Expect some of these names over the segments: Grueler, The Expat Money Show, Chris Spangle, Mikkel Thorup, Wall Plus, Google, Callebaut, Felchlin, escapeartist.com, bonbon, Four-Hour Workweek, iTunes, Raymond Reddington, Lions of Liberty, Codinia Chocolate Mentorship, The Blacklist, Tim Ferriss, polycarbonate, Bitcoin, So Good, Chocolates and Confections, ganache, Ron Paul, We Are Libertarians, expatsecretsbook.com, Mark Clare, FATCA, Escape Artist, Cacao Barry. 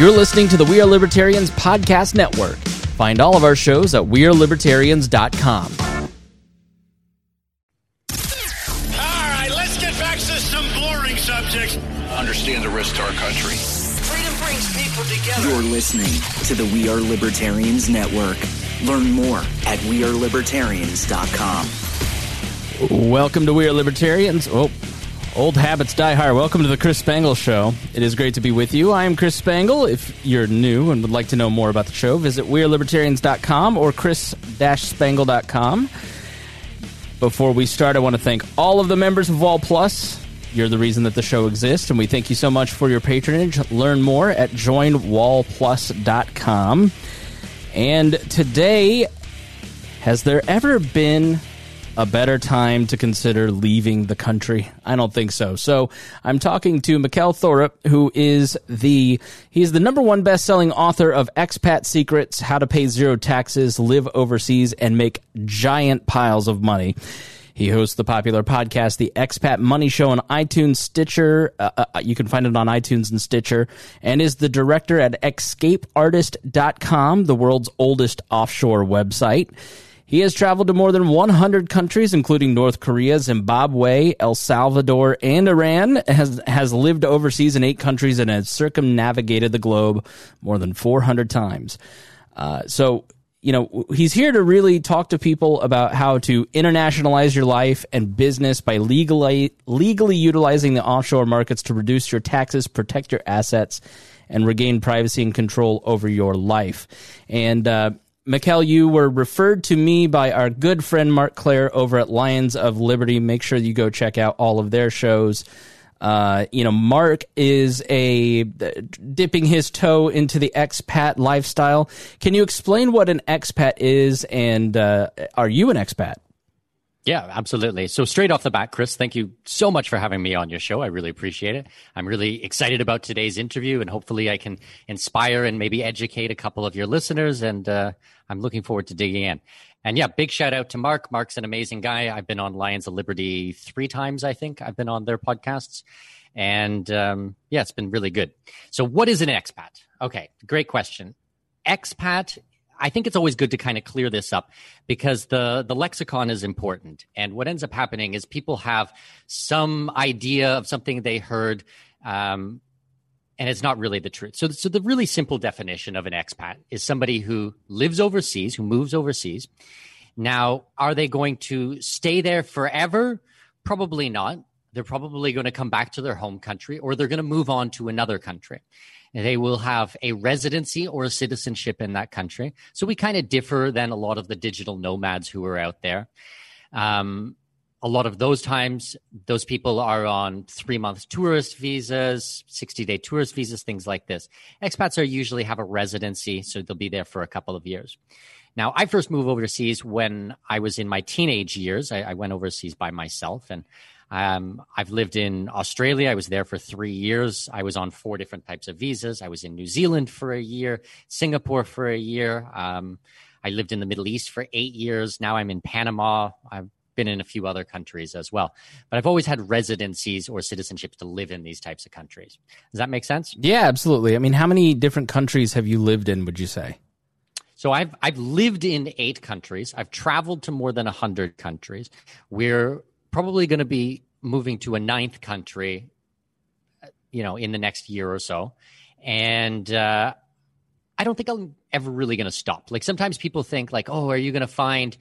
You're listening to the We Are Libertarians podcast network. Find all of our shows at wearelibertarians.com. All right, let's get back to some boring subjects. Understand the risk to our country. Freedom brings people together. You're listening to the We Are Libertarians network. Learn more at wearelibertarians.com. Welcome to We Are Libertarians. Oh. Old habits die hard. Welcome to the Chris Spangle Show. It is great to be with you. I am Chris Spangle. If you're new and would like to know more about the show, visit WeAreLibertarians.com or Chris-Spangle.com. Before we start, I want to thank all of the members of Wall Plus. You're the reason that the show exists, and we thank you so much for your patronage. Learn more at joinwallplus.com. And today, has there ever been a better time to consider leaving the country? I don't think so. So I'm talking to Mikkel Thorup, who is the number one best-selling author of Expat Secrets, How to Pay Zero Taxes, Live Overseas, and Make Giant Piles of Money. He hosts the popular podcast, The Expat Money Show, on iTunes, Stitcher. You can find it on iTunes and Stitcher. And is the director at escapeartist.com, the world's oldest offshore website. He has traveled to more than 100 countries, including North Korea, Zimbabwe, El Salvador, and Iran, has lived overseas in 8 countries, and has circumnavigated the globe more than 400 times. He's here to really talk to people about how to internationalize your life and business by legally utilizing the offshore markets to reduce your taxes, protect your assets, and regain privacy and control over your life. And Mikkel, you were referred to me by our good friend Mark Clare over at Lions of Liberty. Make sure you go check out all of their shows. Mark is dipping his toe into the expat lifestyle. Can you explain what an expat is, and are you an expat? Yeah, absolutely. So straight off the bat, Chris, thank you so much for having me on your show. I really appreciate it. I'm really excited about today's interview, and hopefully I can inspire and maybe educate a couple of your listeners, and I'm looking forward to digging in. And yeah, big shout out to Mark. Mark's an amazing guy. I've been on Lions of Liberty 3 times, I think. I've been on their podcasts, and it's been really good. So what is an expat? Okay, great question. Expat, I think it's always good to kind of clear this up, because the lexicon is important. And what ends up happening is people have some idea of something they heard, and it's not really the truth. So the really simple definition of an expat is somebody who lives overseas, who moves overseas. Now, are they going to stay there forever? Probably not. They're probably going to come back to their home country, or they're going to move on to another country. They will have a residency or a citizenship in that country. So we kind of differ than a lot of the digital nomads who are out there. A lot of those times, those people are on 3-month tourist visas, 60-day tourist visas, things like this. Expats are usually have a residency, so they'll be there for a couple of years. Now, I first moved overseas when I was in my teenage years. I went overseas by myself, and I've lived in Australia. I was there for 3 years. I was on 4 different types of visas. I was in New Zealand for a year, Singapore for a year. I lived in the Middle East for 8 years. Now I'm in Panama. I've been in a few other countries as well. But I've always had residencies or citizenships to live in these types of countries. Does that make sense? Yeah, absolutely. I mean, how many different countries have you lived in, would you say? So I've lived in 8 countries. I've traveled to more than 100 countries. We're probably going to be moving to a 9th country, in the next year or so. And I don't think I'm ever really going to stop. Like, sometimes people think like, oh, are you going to find,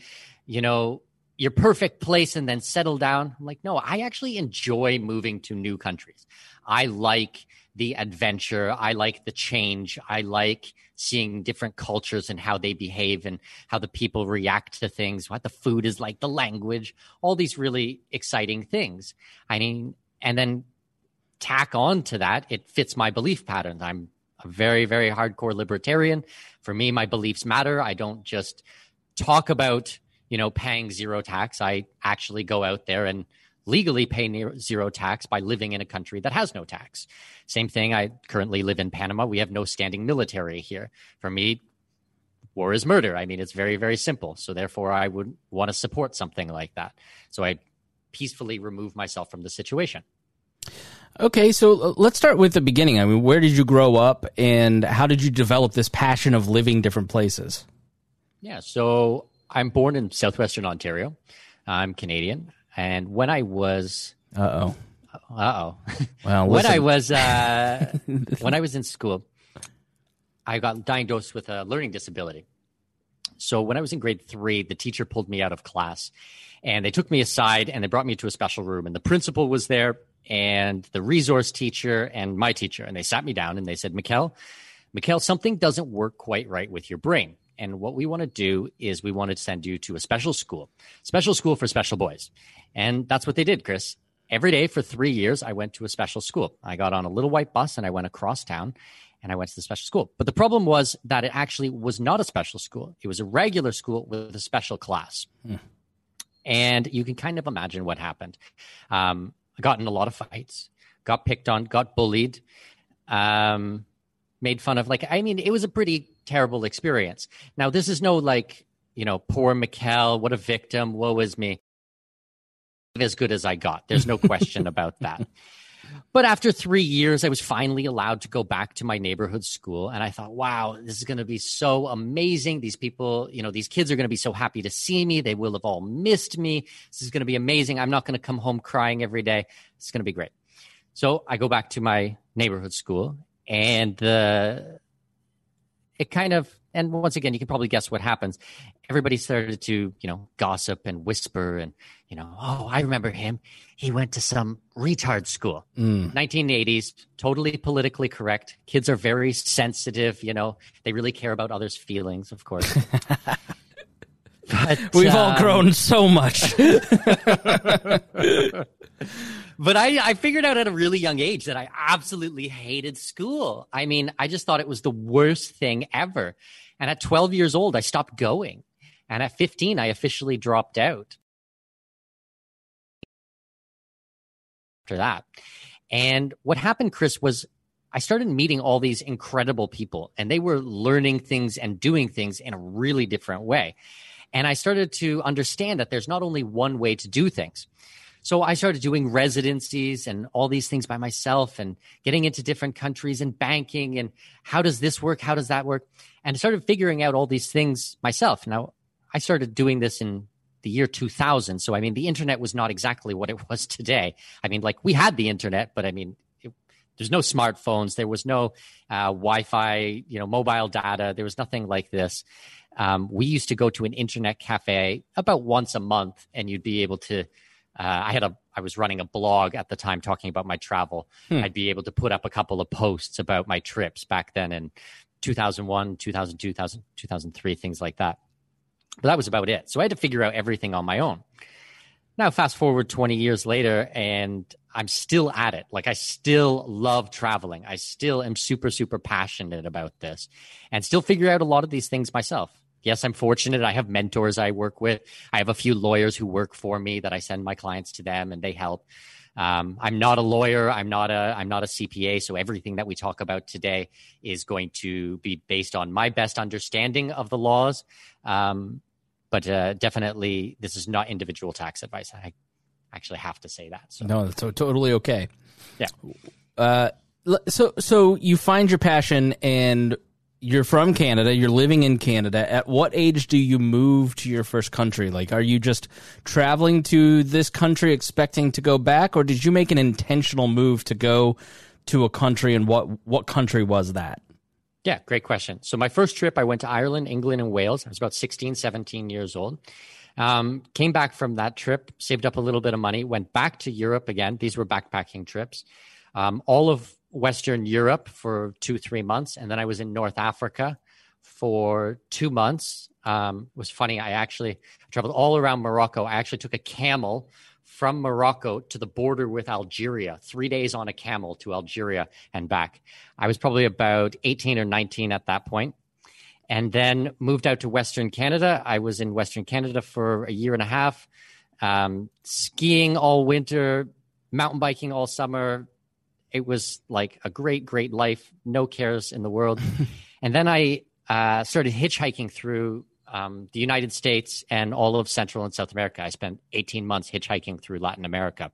your perfect place and then settle down? I'm like, no, I actually enjoy moving to new countries. I like the adventure. I like the change. I like seeing different cultures and how they behave and how the people react to things, what the food is like, the language, all these really exciting things. I mean, and then tack on to that, it fits my belief patterns. I'm a very, very hardcore libertarian. For me, my beliefs matter. I don't just talk about paying zero tax. I actually go out there and legally pay zero tax by living in a country that has no tax. Same thing. I currently live in Panama. We have no standing military here. For me, war is murder. I mean, it's very, very simple. So therefore, I would want to support something like that. So I peacefully remove myself from the situation. Okay, so let's start with the beginning. I mean, where did you grow up and how did you develop this passion of living different places? Yeah, so I'm born in southwestern Ontario. I'm Canadian. And when I was... Well, listen. When I was in school, I got diagnosed with a learning disability. So when I was in grade 3, the teacher pulled me out of class and they took me aside and they brought me to a special room. And the principal was there and the resource teacher and my teacher. And they sat me down and they said, Mikkel, something doesn't work quite right with your brain. And what we want to do is we want to send you to a special school for special boys. And that's what they did, Chris. Every day for 3 years, I went to a special school. I got on a little white bus and I went across town and I went to the special school. But the problem was that it actually was not a special school. It was a regular school with a special class. Mm. And you can kind of imagine what happened. I got in a lot of fights, got picked on, got bullied, made fun of. It was a pretty terrible experience. Now, this is no poor Mikkel, what a victim, woe is me. As good as I got. There's no question about that. But after 3 years, I was finally allowed to go back to my neighborhood school. And I thought, wow, this is going to be so amazing. These people, these kids are going to be so happy to see me. They will have all missed me. This is going to be amazing. I'm not going to come home crying every day. It's going to be great. So I go back to my neighborhood school and and once again, you can probably guess what happens. Everybody started to, gossip and whisper and, I remember him. He went to some retard school. Mm. 1980s, totally politically correct. Kids are very sensitive, They really care about others' feelings, of course. But, we've all grown so much. But I figured out at a really young age that I absolutely hated school. I mean, I just thought it was the worst thing ever. And at 12 years old, I stopped going. And at 15, I officially dropped out. After that. And what happened, Chris, was I started meeting all these incredible people. And they were learning things and doing things in a really different way. And I started to understand that there's not only one way to do things. So I started doing residencies and all these things by myself and getting into different countries and banking and how does this work? How does that work? And I started figuring out all these things myself. Now, I started doing this in the year 2000. So, the internet was not exactly what it was today. We had the internet, but there's no smartphones. There was no Wi-Fi, mobile data. There was nothing like this. We used to go to an internet cafe about once a month and you'd be able to I was running a blog at the time talking about my travel. I'd be able to put up a couple of posts about my trips back then in 2001, 2002, 2003, things like that. But that was about it. So I had to figure out everything on my own. Now, fast forward 20 years later, and I'm still at it. I still love traveling. I still am super, super passionate about this and still figure out a lot of these things myself. Yes, I'm fortunate. I have mentors I work with. I have a few lawyers who work for me that I send my clients to them and they help. I'm not a lawyer. I'm not a CPA. So everything that we talk about today is going to be based on my best understanding of the laws. But definitely this is not individual tax advice. I actually have to say that. So. No, that's totally okay. Yeah. So you find your passion and you're from Canada. You're living in Canada. At what age do you move to your first country? Are you just traveling to this country expecting to go back, or did you make an intentional move to go to a country? And what country was that? Yeah, great question. So my first trip, I went to Ireland, England, and Wales. I was about 16, 17 years old. Came back from that trip, saved up a little bit of money, went back to Europe again. These were backpacking trips. All of Western Europe for 2-3 months. And then I was in North Africa for 2 months. It was funny. I actually traveled all around Morocco. I actually took a camel from Morocco to the border with Algeria, 3 days on a camel to Algeria and back. I was probably about 18 or 19 at that point. And then moved out to Western Canada. I was in Western Canada for a year and a half, skiing all winter, mountain biking all summer. It was a great, great life, no cares in the world. And then I started hitchhiking through the United States and all of Central and South America. I spent 18 months hitchhiking through Latin America.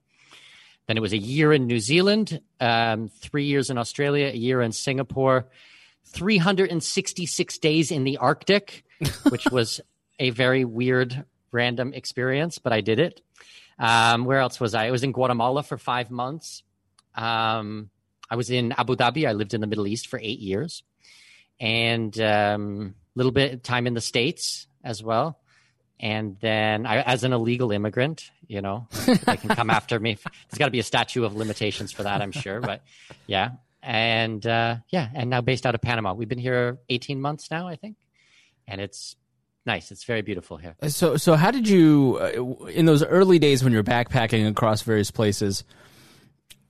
Then it was a year in New Zealand, 3 years in Australia, a year in Singapore, 366 days in the Arctic, which was a very weird, random experience, but I did it. Where else was I? I was in Guatemala for 5 months. I was in Abu Dhabi. I lived in the Middle East for 8 years. And a little bit of time in the States as well. And then I, as an illegal immigrant, you know, they can come after me. There's got to be a statute of limitations for that, I'm sure. But yeah. And yeah. And now based out of Panama. We've been here 18 months now, I think. And it's nice. It's very beautiful here. So how did you, in those early days when you're backpacking across various places,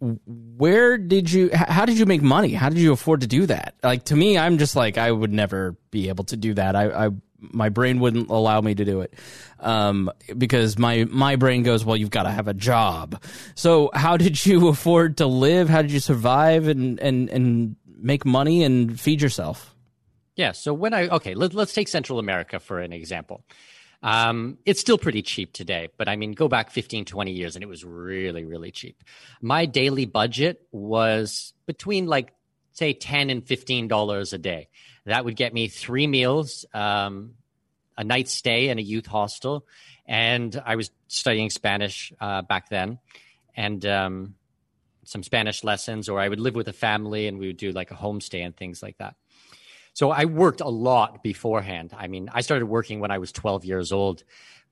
how did you make money? How did you afford to do that? Like, to me, I'm just like, I would never be able to do that. My brain wouldn't allow me to do it, because my brain goes, well, you've got to have a job. So how did you afford to live? How did you survive and make money and feed yourself? Yeah. So let's take Central America for an example. It's still pretty cheap today, but I mean, go back 15, 20 years and it was really, really cheap. My daily budget was between say $10 and $15 a day. That would get me 3 meals, a night stay in a youth hostel. And I was studying Spanish back then, and some Spanish lessons, or I would live with a family and we would do like a homestay and things like that. So I worked a lot beforehand. I mean, I started working when I was 12 years old,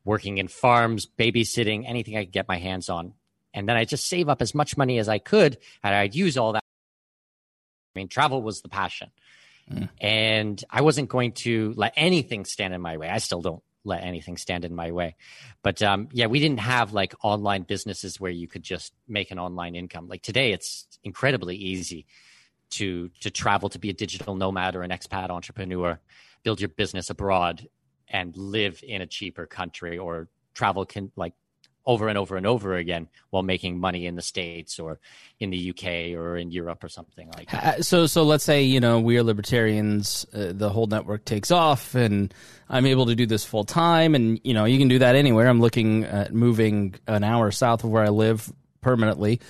working in farms, babysitting, anything I could get my hands on. And then I just save up as much money as I could, and I'd use all that. I mean, travel was the passion. Mm. And I wasn't going to let anything stand in my way. I still don't let anything stand in my way. But yeah, we didn't have like online businesses where you could just make an online income. Like today, it's incredibly easy to travel, to be a digital nomad or an expat entrepreneur, build your business abroad and live in a cheaper country, or travel over and over and over again while making money in the States or in the UK or in Europe or something like that. So let's say, you know, We Are Libertarians, the whole network takes off and I'm able to do this full time, and, you know, you can do that anywhere. I'm looking at moving an hour south of where I live permanently.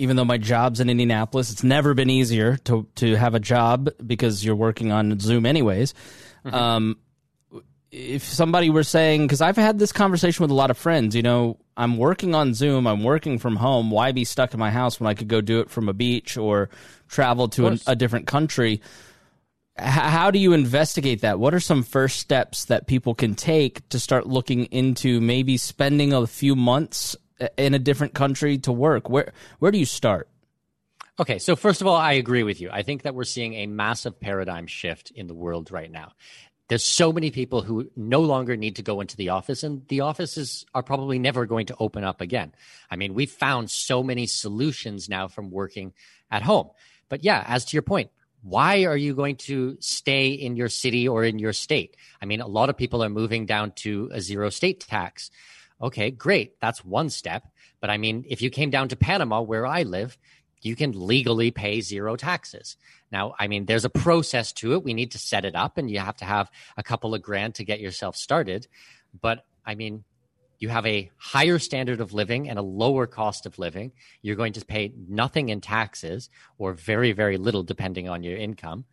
Even though my job's in Indianapolis, it's never been easier to have a job because you're working on Zoom anyways. Mm-hmm. If somebody were saying, because I've had this conversation with a lot of friends, you know, I'm working on Zoom, I'm working from home, why be stuck in my house when I could go do it from a beach or travel to a different country? How do you investigate that? What are some first steps that people can take to start looking into maybe spending a few months in a different country to work? Where do you start? Okay, so first of all, I agree with you. I think that we're seeing a massive paradigm shift in the world right now. There's so many people who no longer need to go into the office, and the offices are probably never going to open up again. I mean, we've found so many solutions now from working at home. But yeah, as to your point, why are you going to stay in your city or in your state? I mean, a lot of people are moving down to a zero state tax. Okay, great. That's one step. But I mean, if you came down to Panama, where I live, you can legally pay zero taxes. Now, I mean, there's a process to it. We need to set it up, and you have to have a couple of grand to get yourself started. But I mean, you have a higher standard of living and a lower cost of living. You're going to pay nothing in taxes, or very, very little depending on your income.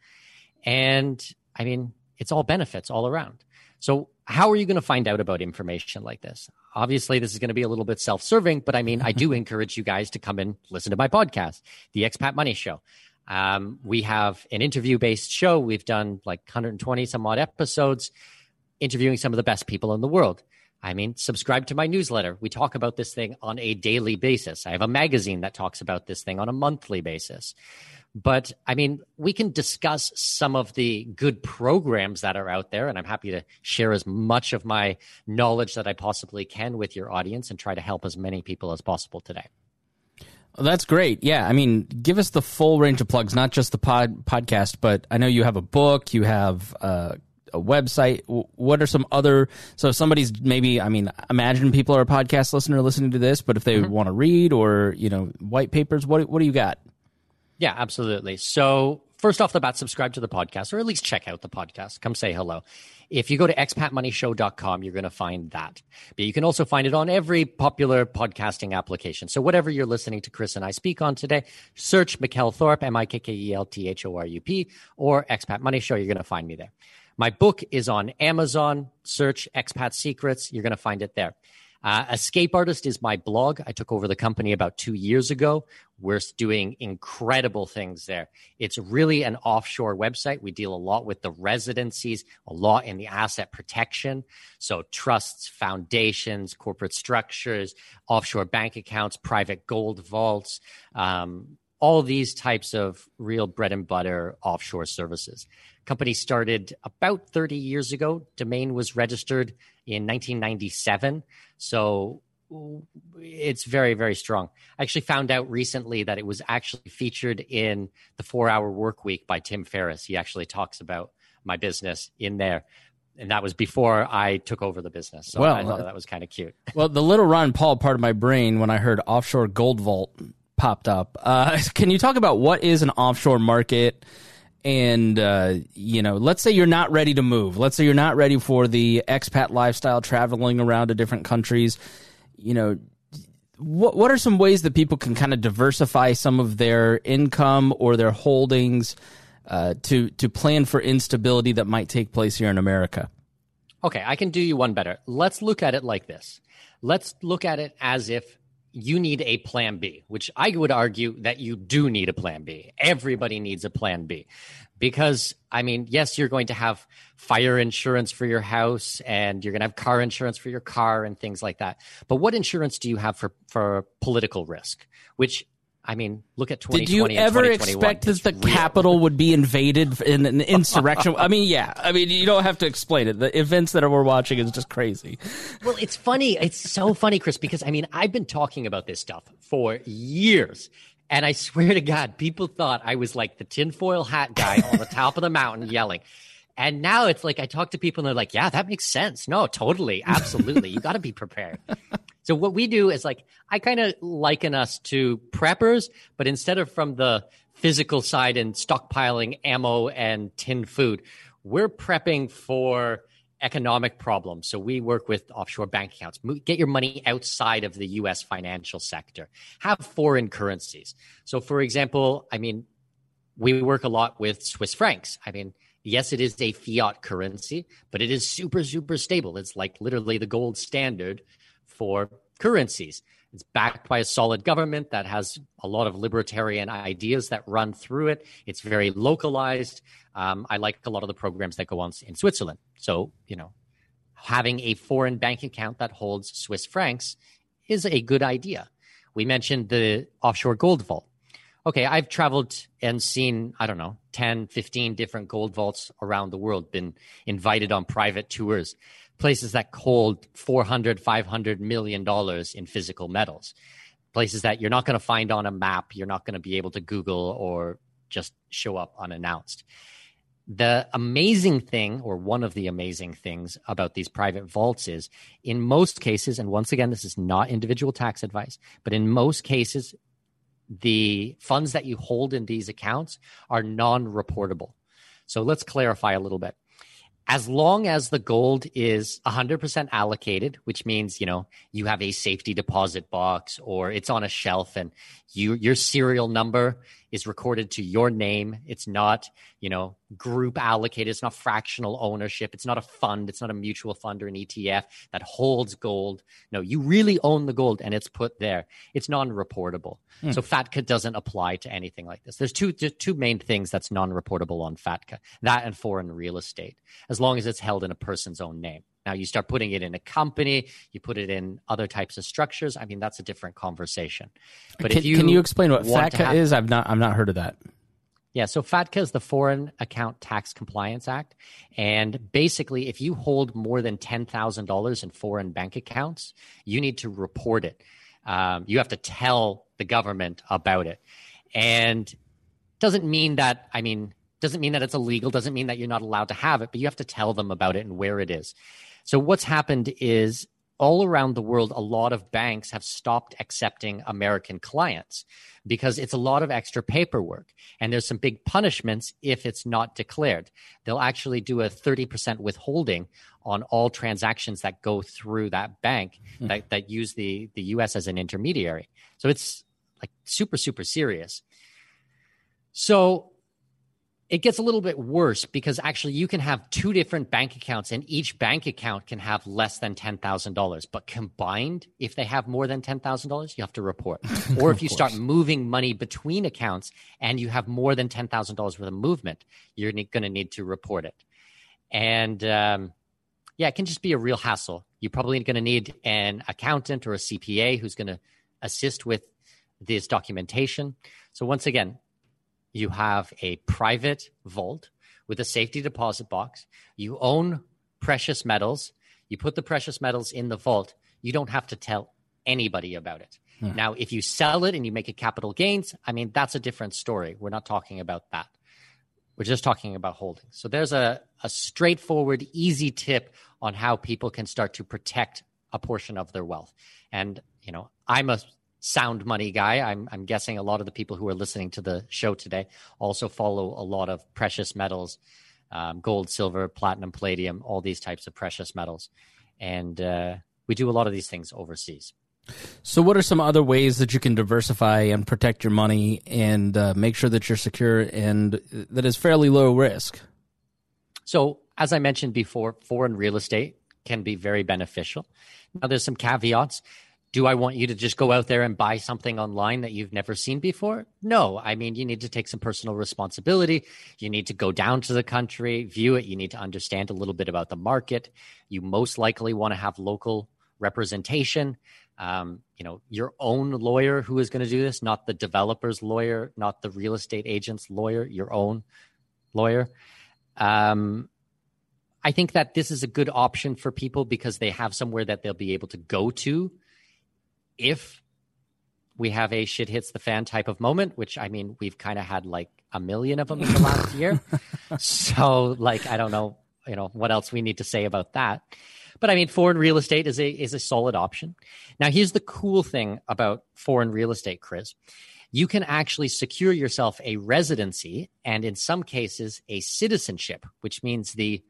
And I mean, it's all benefits all around. So how are you going to find out about information like this? Obviously, this is going to be a little bit self-serving, but I mean, I do encourage you guys to come and listen to my podcast, The Expat Money Show. We have an interview-based show. We've done like 120 some odd episodes interviewing some of the best people in the world. I mean, subscribe to my newsletter. We talk about this thing on a daily basis. I have a magazine that talks about this thing on a monthly basis. But I mean, we can discuss some of the good programs that are out there, and I'm happy to share as much of my knowledge that I possibly can with your audience and try to help as many people as possible today. Well, that's great. Yeah. I mean, give us the full range of plugs, not just the podcast, but I know you have a book, you have a website. What are some other, so if somebody's maybe, I mean, imagine people are a podcast listener listening to this, but if they want to read or, you know, white papers, what do you got? Yeah, absolutely. So First off the bat, subscribe to the podcast, or at least check out the podcast. Come say hello. If you go to expatmoneyshow.com, you're going to find that. But you can also find it on every popular podcasting application. So whatever you're listening to Chris and I speak on today, search Mikkel Thorup, M-I-K-K-E-L-T-H-O-R-U-P, or Expat Money Show. You're going to find me there. My book is on Amazon. Search Expat Secrets. You're going to find it there. Escape Artist is my blog. I took over the company about 2 years ago. We're doing incredible things there. It's really an offshore website. We deal a lot with the residencies, a lot in the asset protection. So trusts, foundations, corporate structures, offshore bank accounts, private gold vaults, all these types of real bread and butter offshore services. Company started about 30 years ago. Domain was registered in 1997. So it's very, very strong. I actually found out recently that it was actually featured in the Four-Hour Workweek by Tim Ferriss. He actually talks about my business in there. And that was before I took over the business. So I thought that was kind of cute. Well, the little Ron Paul part of my brain when I heard offshore gold vault popped up. Can you talk about what is an offshore market? And, let's say you're not ready to move. Let's say you're not ready for the expat lifestyle, traveling around to different countries. What are some ways that people can kind of diversify some of their income or their holdings to plan for instability that might take place here in America? Okay, I can do you one better. Let's look at it like this. Let's look at it as if you need a plan B, which I would argue that you do need a plan B. Everybody needs a plan B because, yes, you're going to have fire insurance for your house and you're going to have car insurance for your car and things like that. But what insurance do you have for political risk, which look at 2020. Did you ever expect that the capital would be invaded in an insurrection? You don't have to explain it. The events that we're watching is just crazy. Well, it's funny. It's so funny, Chris, because I've been talking about this stuff for years. And I swear to God, people thought I was like the tinfoil hat guy on the top of the mountain yelling. And now it's like I talk to people and they're like, yeah, that makes sense. No, totally. Absolutely. You got to be prepared. So what we do is I kind of liken us to preppers, but instead of from the physical side and stockpiling ammo and tinned food, we're prepping for economic problems. So we work with offshore bank accounts. Get your money outside of the U.S. financial sector. Have foreign currencies. So for example, we work a lot with Swiss francs. Yes, it is a fiat currency, but it is super, super stable. It's like literally the gold standard for currencies. It's backed by a solid government that has a lot of libertarian ideas that run through it. It's very localized. I like a lot of the programs that go on in Switzerland. So, having a foreign bank account that holds Swiss francs is a good idea. We mentioned the offshore gold vault. Okay, I've traveled and seen, 10, 15 different gold vaults around the world, been invited on private tours, places that hold $400, $500 million in physical metals, places that you're not going to find on a map, you're not going to be able to Google or just show up unannounced. The amazing thing, or one of the amazing things about these private vaults is, in most cases, and once again, this is not individual tax advice, but in most cases, the funds that you hold in these accounts are non-reportable. So let's clarify a little bit. As long as the gold is 100% allocated, which means, you have a safety deposit box or it's on a shelf and your serial number is recorded to your name. It's not, group allocated. It's not fractional ownership. It's not a fund. It's not a mutual fund or an ETF that holds gold. No, you really own the gold and it's put there. It's non-reportable. So FATCA doesn't apply to anything like this. There's two main things that's non-reportable on FATCA, that and foreign real estate, as long as it's held in a person's own name. Now you start putting it in a company, you put it in other types of structures. That's a different conversation. But can you explain what FATCA is? I've not heard of that. Yeah, so FATCA is the Foreign Account Tax Compliance Act, and basically, if you hold more than $10,000 in foreign bank accounts, you need to report it. You have to tell the government about it, and doesn't mean that doesn't mean that it's illegal. Doesn't mean that you're not allowed to have it, but you have to tell them about it and where it is. So what's happened is all around the world, a lot of banks have stopped accepting American clients because it's a lot of extra paperwork. And there's some big punishments if it's not declared. They'll actually do a 30% withholding on all transactions that go through that bank that use the US as an intermediary. So it's like super, super serious. So it gets a little bit worse because actually you can have two different bank accounts and each bank account can have less than $10,000. But combined, if they have more than $10,000, you have to report. Or if you start moving money between accounts and you have more than $10,000 worth of movement, you're going to need to report it. And yeah, it can just be a real hassle. You're probably going to need an accountant or a CPA who's going to assist with this documentation. So once again, you have a private vault with a safety deposit box. You own precious metals. You put the precious metals in the vault. You don't have to tell anybody about it. Mm. Now, if you sell it and you make a capital gains, I mean, that's a different story. We're not talking about that. We're just talking about holding. So there's a straightforward, easy tip on how people can start to protect a portion of their wealth. And, you know, I'm a sound money guy. I'm guessing a lot of the people who are listening to the show today also follow a lot of precious metals, gold, silver, platinum, palladium, all these types of precious metals. And we do a lot of these things overseas. So what are some other ways that you can diversify and protect your money and make sure that you're secure and that is fairly low risk? So as I mentioned before, foreign real estate can be very beneficial. Now there's some caveats. Do I want you to just go out there and buy something online that you've never seen before? No. I mean, you need to take some personal responsibility. You need to go down to the country, view it. You need to understand a little bit about the market. You most likely want to have local representation. You know, your own lawyer who is going to do this, not the developer's lawyer, not the real estate agent's lawyer, your own lawyer. I think that this is a good option for people because they have somewhere that they'll be able to go to if we have a shit hits the fan type of moment, which I mean, we've kind of had like a million of them in the last year. So like, I don't know, you know, what else we need to say about that. But I mean, foreign real estate is a solid option. Now, here's the cool thing about foreign real estate, Chris. You can actually secure yourself a residency and in some cases a citizenship, which means the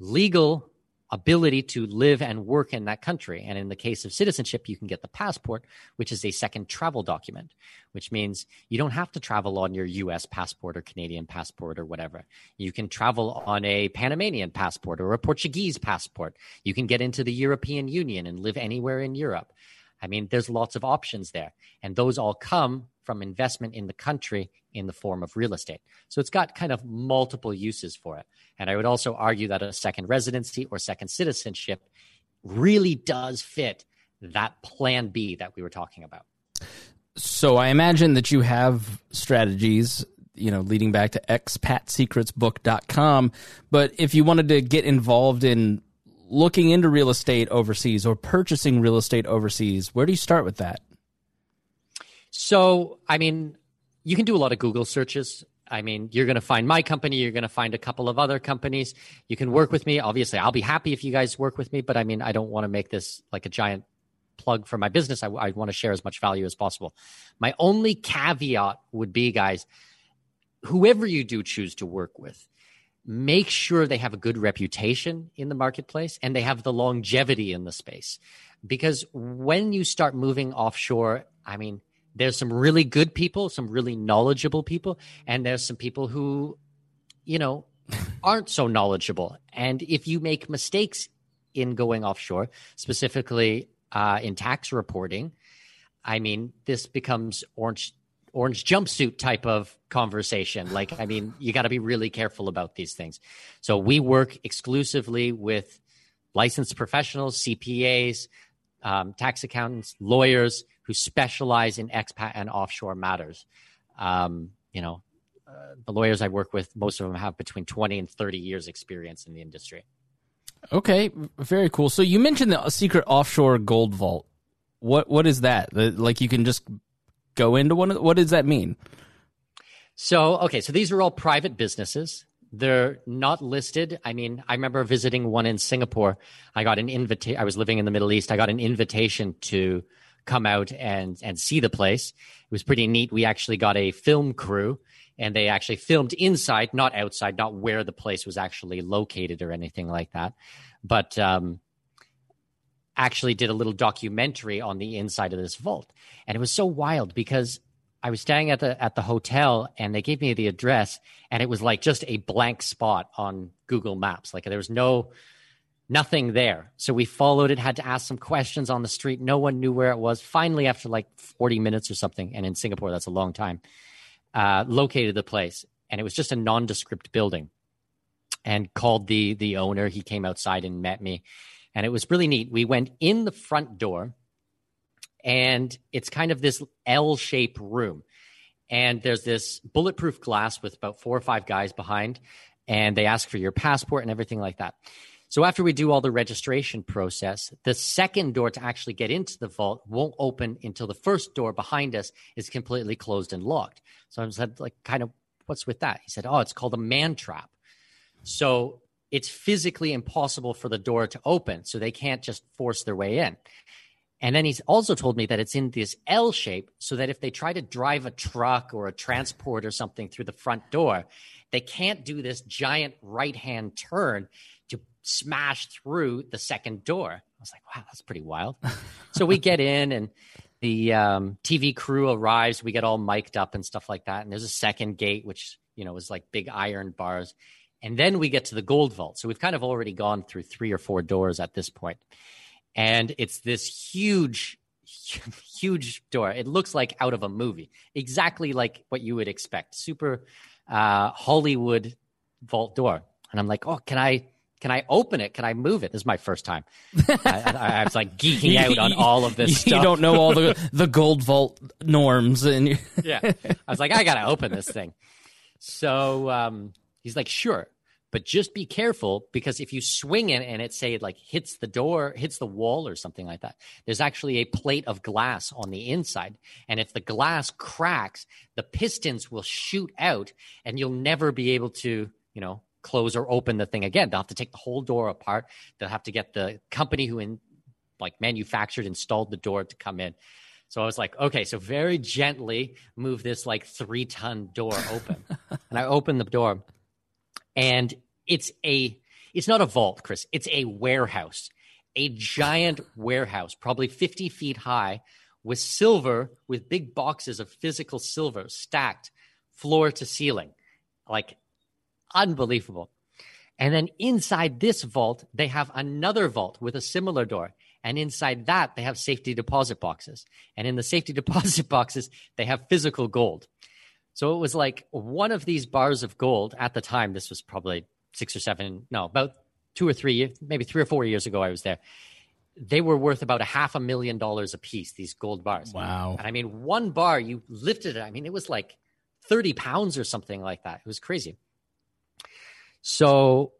legal ability to live and work in that country. And in the case of citizenship, you can get the passport, which is a second travel document, which means you don't have to travel on your US passport or Canadian passport or whatever. You can travel on a Panamanian passport or a Portuguese passport. You can get into the European Union and live anywhere in Europe. I mean, there's lots of options there. And those all come from investment in the country in the form of real estate. So it's got kind of multiple uses for it. And I would also argue that a second residency or second citizenship really does fit that plan B that we were talking about. So I imagine that you have strategies, you know, leading back to expatsecretsbook.com. But if you wanted to get involved in looking into real estate overseas or purchasing real estate overseas, where do you start with that? So, I mean, you can do a lot of Google searches. I mean, you're going to find my company. You're going to find a couple of other companies. You can work with me. Obviously, I'll be happy if you guys work with me. But I mean, I don't want to make this like a giant plug for my business. I want to share as much value as possible. My only caveat would be, guys, whoever you do choose to work with, make sure they have a good reputation in the marketplace and they have the longevity in the space. Because when you start moving offshore, I mean, there's some really good people, some really knowledgeable people, and there's some people who, you know, aren't so knowledgeable. And if you make mistakes in going offshore, specifically in tax reporting, I mean, this becomes orange jumpsuit type of conversation. Like, I mean, you got to be really careful about these things. So we work exclusively with licensed professionals, CPAs, tax accountants, lawyers, who specialize in expat and offshore matters. You know, the lawyers I work with, most of them have between 20 and 30 years experience in the industry. Okay, very cool. So you mentioned the secret offshore gold vault. What is that? Like you can just go into one of, what does that mean? So, okay, so these are all private businesses They're not listed. I mean, I remember visiting one in Singapore. I got an invitation. I was living in the Middle East. I got an invitation to come out and see the place. It was pretty neat. We actually got a film crew and they actually filmed inside, not outside, not where the place was actually located or anything like that. But actually did a little documentary on the inside of this vault. And it was so wild because I was staying at the hotel and they gave me the address and it was like just a blank spot on Google Maps. Like there was nothing there. So we followed it, had to ask some questions on the street. No one knew where it was. Finally, after like 40 minutes or something, and in Singapore, that's a long time, located the place. And it was just a nondescript building, and called the owner. He came outside and met me, and it was really neat. We went in the front door, and it's kind of this L-shaped room. And there's this bulletproof glass with about 4 or 5 guys behind. And they ask for your passport and everything like that. So after we do all the registration process, the second door to actually get into the vault won't open until the first door behind us is completely closed and locked. So I said, like, kind of, what's with that? He said, oh, it's called a man trap. So it's physically impossible for the door to open. So they can't just force their way in. And then he's also told me that it's in this L shape so that if they try to drive a truck or a transport or something through the front door, they can't do this giant right-hand turn to smash through the second door. I was like, wow, that's pretty wild. So we get in and the TV crew arrives. We get all mic'd up and stuff like that. And there's a second gate, which, you know, is like big iron bars. And then we get to the gold vault. So we've kind of already gone through 3 or 4 doors at this point. And it's this huge, huge door. It looks like out of a movie, exactly like what you would expect. Super Hollywood vault door. And I'm like, oh, can I open it? Can I move it? This is my first time. I was like geeking out on all of this stuff. You don't know all the gold vault norms. And yeah. I was like, I got to open this thing. So he's like, sure. But just be careful, because if you swing it and it, say, like hits the door, hits the wall or something like that, there's actually a plate of glass on the inside. And if the glass cracks, the pistons will shoot out and you'll never be able to, you know, close or open the thing again. They'll have to take the whole door apart. They'll have to get the company who manufactured, installed the door to come in. So I was like, okay, so very gently move this like 3-ton door open. And I opened the door, and it's not a vault, Chris. It's a warehouse, a giant warehouse, probably 50 feet high, with silver, with big boxes of physical silver stacked floor to ceiling, like unbelievable. And then inside this vault, they have another vault with a similar door. And inside that, they have safety deposit boxes. And in the safety deposit boxes, they have physical gold. So it was like one of these bars of gold at the time. This was probably 3 or 4 years ago I was there. They were worth about a $500,000 a piece, these gold bars. Wow. And I mean, one bar, you lifted it. I mean, it was like 30 pounds or something like that. It was crazy. So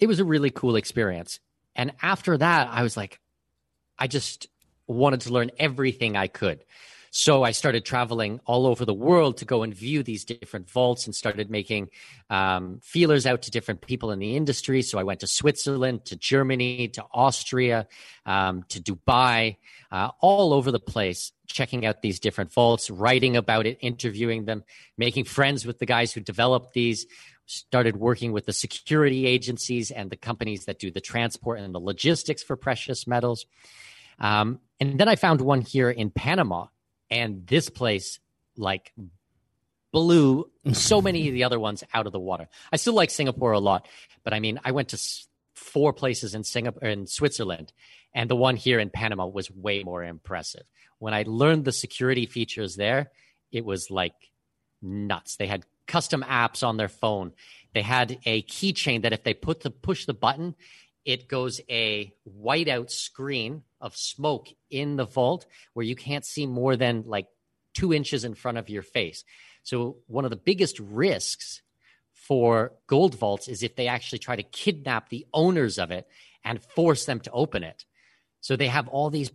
it was a really cool experience. And after that, I was like, I just wanted to learn everything I could. So I started traveling all over the world to go and view these different vaults, and started making feelers out to different people in the industry. So I went to Switzerland, to Germany, to Austria, to Dubai, all over the place, checking out these different vaults, writing about it, interviewing them, making friends with the guys who developed these, started working with the security agencies and the companies that do the transport and the logistics for precious metals. And then I found one here in Panama. And this place, like, blew so many of the other ones out of the water. I still like Singapore a lot, but I mean, I went to 4 places in Singapore, in Switzerland, and the one here in Panama was way more impressive. When I learned the security features there, it was like nuts. They had custom apps on their phone. They had a keychain that if they push the button, it goes a whiteout screen of smoke in the vault where you can't see more than like 2 inches in front of your face. So one of the biggest risks for gold vaults is if they actually try to kidnap the owners of it and force them to open it. So they have all these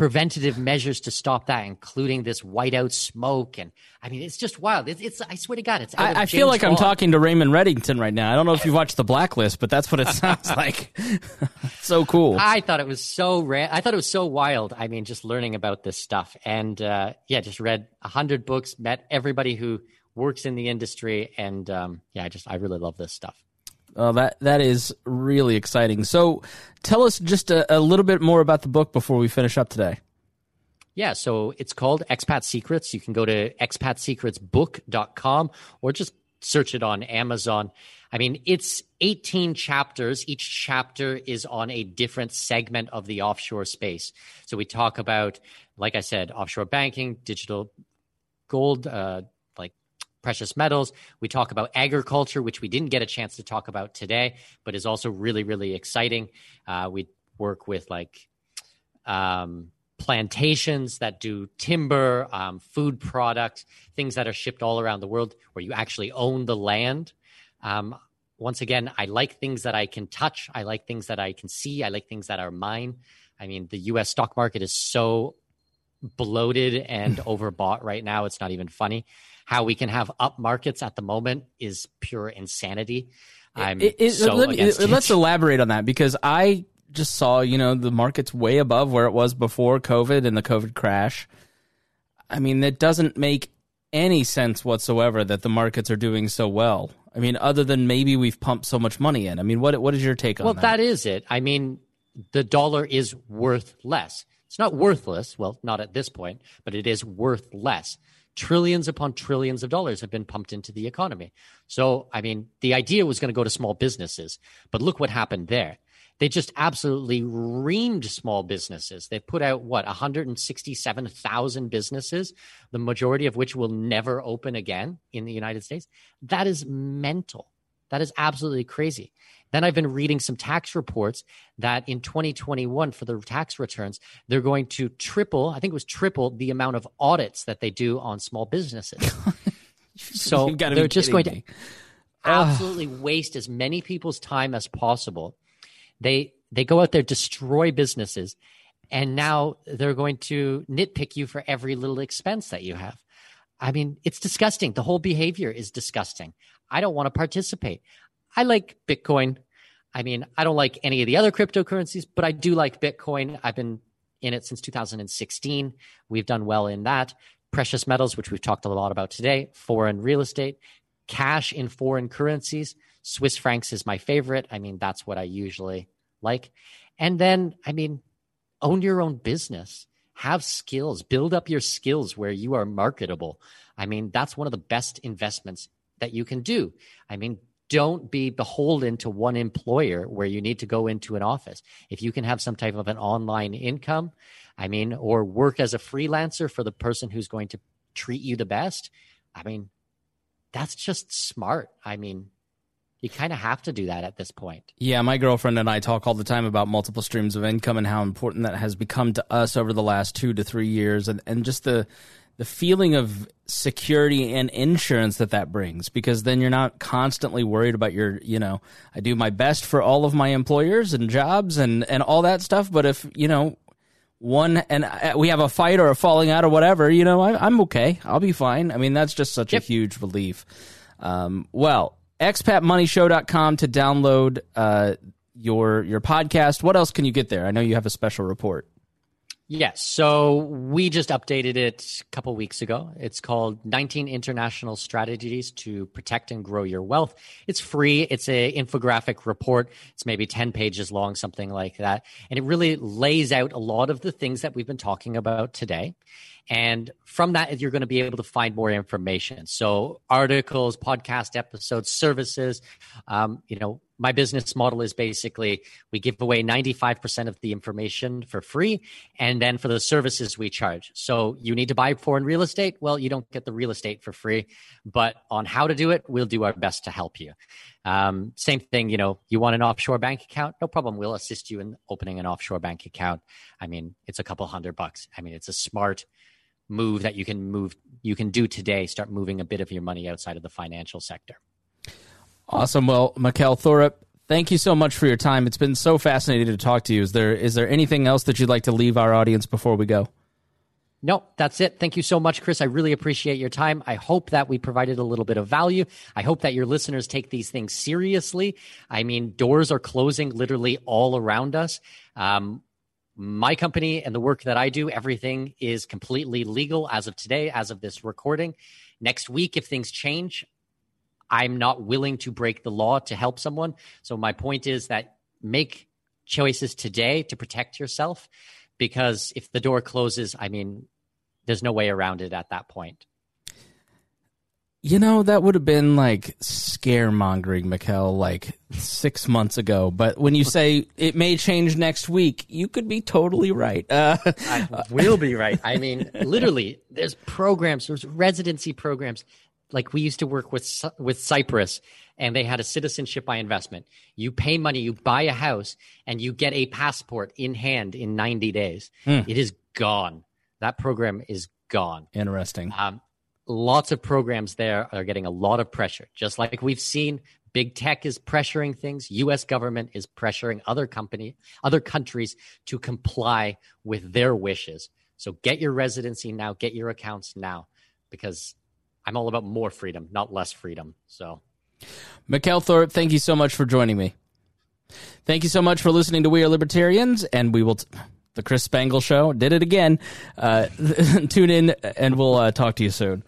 preventative measures to stop that, including this whiteout smoke. And I mean, it's just wild. It's I swear to God, it's out of I feel like Hall. I'm talking to Raymond Reddington right now. I don't know if you've watched The Blacklist, but that's what it sounds like. So cool. I thought it was so wild. I mean, just learning about this stuff. And yeah, just read 100 books, met everybody who works in the industry. And yeah, I really love this stuff. That is really exciting. So tell us just a little bit more about the book before we finish up today. Yeah, so it's called Expat Secrets. You can go to expatsecretsbook.com or just search it on Amazon. I mean, it's 18 chapters. Each chapter is on a different segment of the offshore space. So we talk about, like I said, offshore banking, digital gold, precious metals. We talk about agriculture, which we didn't get a chance to talk about today, but is also really, really exciting. We work with plantations that do timber, food products, things that are shipped all around the world where you actually own the land. Once again, I like things that I can touch. I like things that I can see. I like things that are mine. I mean, the U.S. stock market is so bloated and overbought right now. It's not even funny. How we can have up markets at the moment is pure insanity. Let's elaborate on that, because I just saw, the market's way above where it was before COVID and the COVID crash. I mean, that doesn't make any sense whatsoever that the markets are doing so well. I mean, other than maybe we've pumped so much money in. I mean, what is your take on that? Well, that is it. I mean, the dollar is worth less. It's not worthless. Well, not at this point, but it is worth less. Trillions upon trillions of dollars have been pumped into the economy. So, I mean, the idea was going to go to small businesses, but look what happened there. They just absolutely reamed small businesses. They put out, 167,000 businesses, the majority of which will never open again in the United States. That is mental. That is absolutely crazy. Then I've been reading some tax reports that in 2021 for the tax returns, they're going to triple the amount of audits that they do on small businesses. So they're just going to absolutely waste as many people's time as possible. They go out there, destroy businesses, and now they're going to nitpick you for every little expense that you have. I mean, it's disgusting. The whole behavior is disgusting. I don't want to participate. I like Bitcoin. I mean, I don't like any of the other cryptocurrencies, but I do like Bitcoin. I've been in it since 2016. We've done well in that. Precious metals, which we've talked a lot about today, foreign real estate, cash in foreign currencies. Swiss francs is my favorite. I mean, that's what I usually like. And then, I mean, own your own business. Have skills. Build up your skills where you are marketable. I mean, that's one of the best investments that you can do. I mean, don't be beholden to one employer where you need to go into an office. If you can have some type of an online income, I mean, or work as a freelancer for the person who's going to treat you the best, I mean, that's just smart. I mean, you kind of have to do that at this point. Yeah, my girlfriend and I talk all the time about multiple streams of income and how important that has become to us over the last 2 to 3 years, and just the feeling of security and insurance that brings, because then you're not constantly worried about your, I do my best for all of my employers and jobs and all that stuff. But if, one and we have a fight or a falling out or whatever, I'm okay. I'll be fine. I mean, that's just such a huge relief. Well, expatmoneyshow.com to download your podcast. What else can you get there? I know you have a special report. Yes. So we just updated it a couple weeks ago. It's called 19 International Strategies to Protect and Grow Your Wealth. It's free. It's an infographic report. It's maybe 10 pages long, something like that. And it really lays out a lot of the things that we've been talking about today. And from that, you're going to be able to find more information. So articles, podcast episodes, services, my business model is basically we give away 95% of the information for free, and then for the services we charge. So you need to buy foreign real estate? Well, you don't get the real estate for free, but on how to do it, we'll do our best to help you. Same thing, you want an offshore bank account? No problem. We'll assist you in opening an offshore bank account. I mean, it's a couple $100. I mean, it's a smart move that you can do today. Start moving a bit of your money outside of the financial sector. Awesome. Well, Mikkel Thorup, Thank you so much for your time. It's been so fascinating to talk to you. Is there anything else that you'd like to leave our audience before we go? No, that's it. Thank you so much, Chris. I really appreciate your time. I hope that we provided a little bit of value. I hope that your listeners take these things seriously. I mean, doors are closing literally all around us. My company and the work that I do, everything is completely legal as of today, as of this recording. Next week, if things change, I'm not willing to break the law to help someone. So my point is that make choices today to protect yourself. Because if the door closes, I mean, there's no way around it at that point. You know, that would have been like scaremongering, Mikkel, like 6 months ago. But when you say it may change next week, you could be totally right. I will be right. I mean, literally, there's programs, there's residency programs. Like we used to work with Cyprus, and they had a citizenship by investment. You pay money, you buy a house, and you get a passport in hand in 90 days. It is gone. That program is gone. Interesting. Lots of programs there are getting a lot of pressure. Just like we've seen, big tech is pressuring things. U.S. government is pressuring other countries to comply with their wishes. So get your residency now. Get your accounts now, because I'm all about more freedom, not less freedom. So, Mikkel Thorup, thank you so much for joining me. Thank you so much for listening to We Are Libertarians, and we will the Chris Spangle Show did it again. Tune in, and we'll talk to you soon.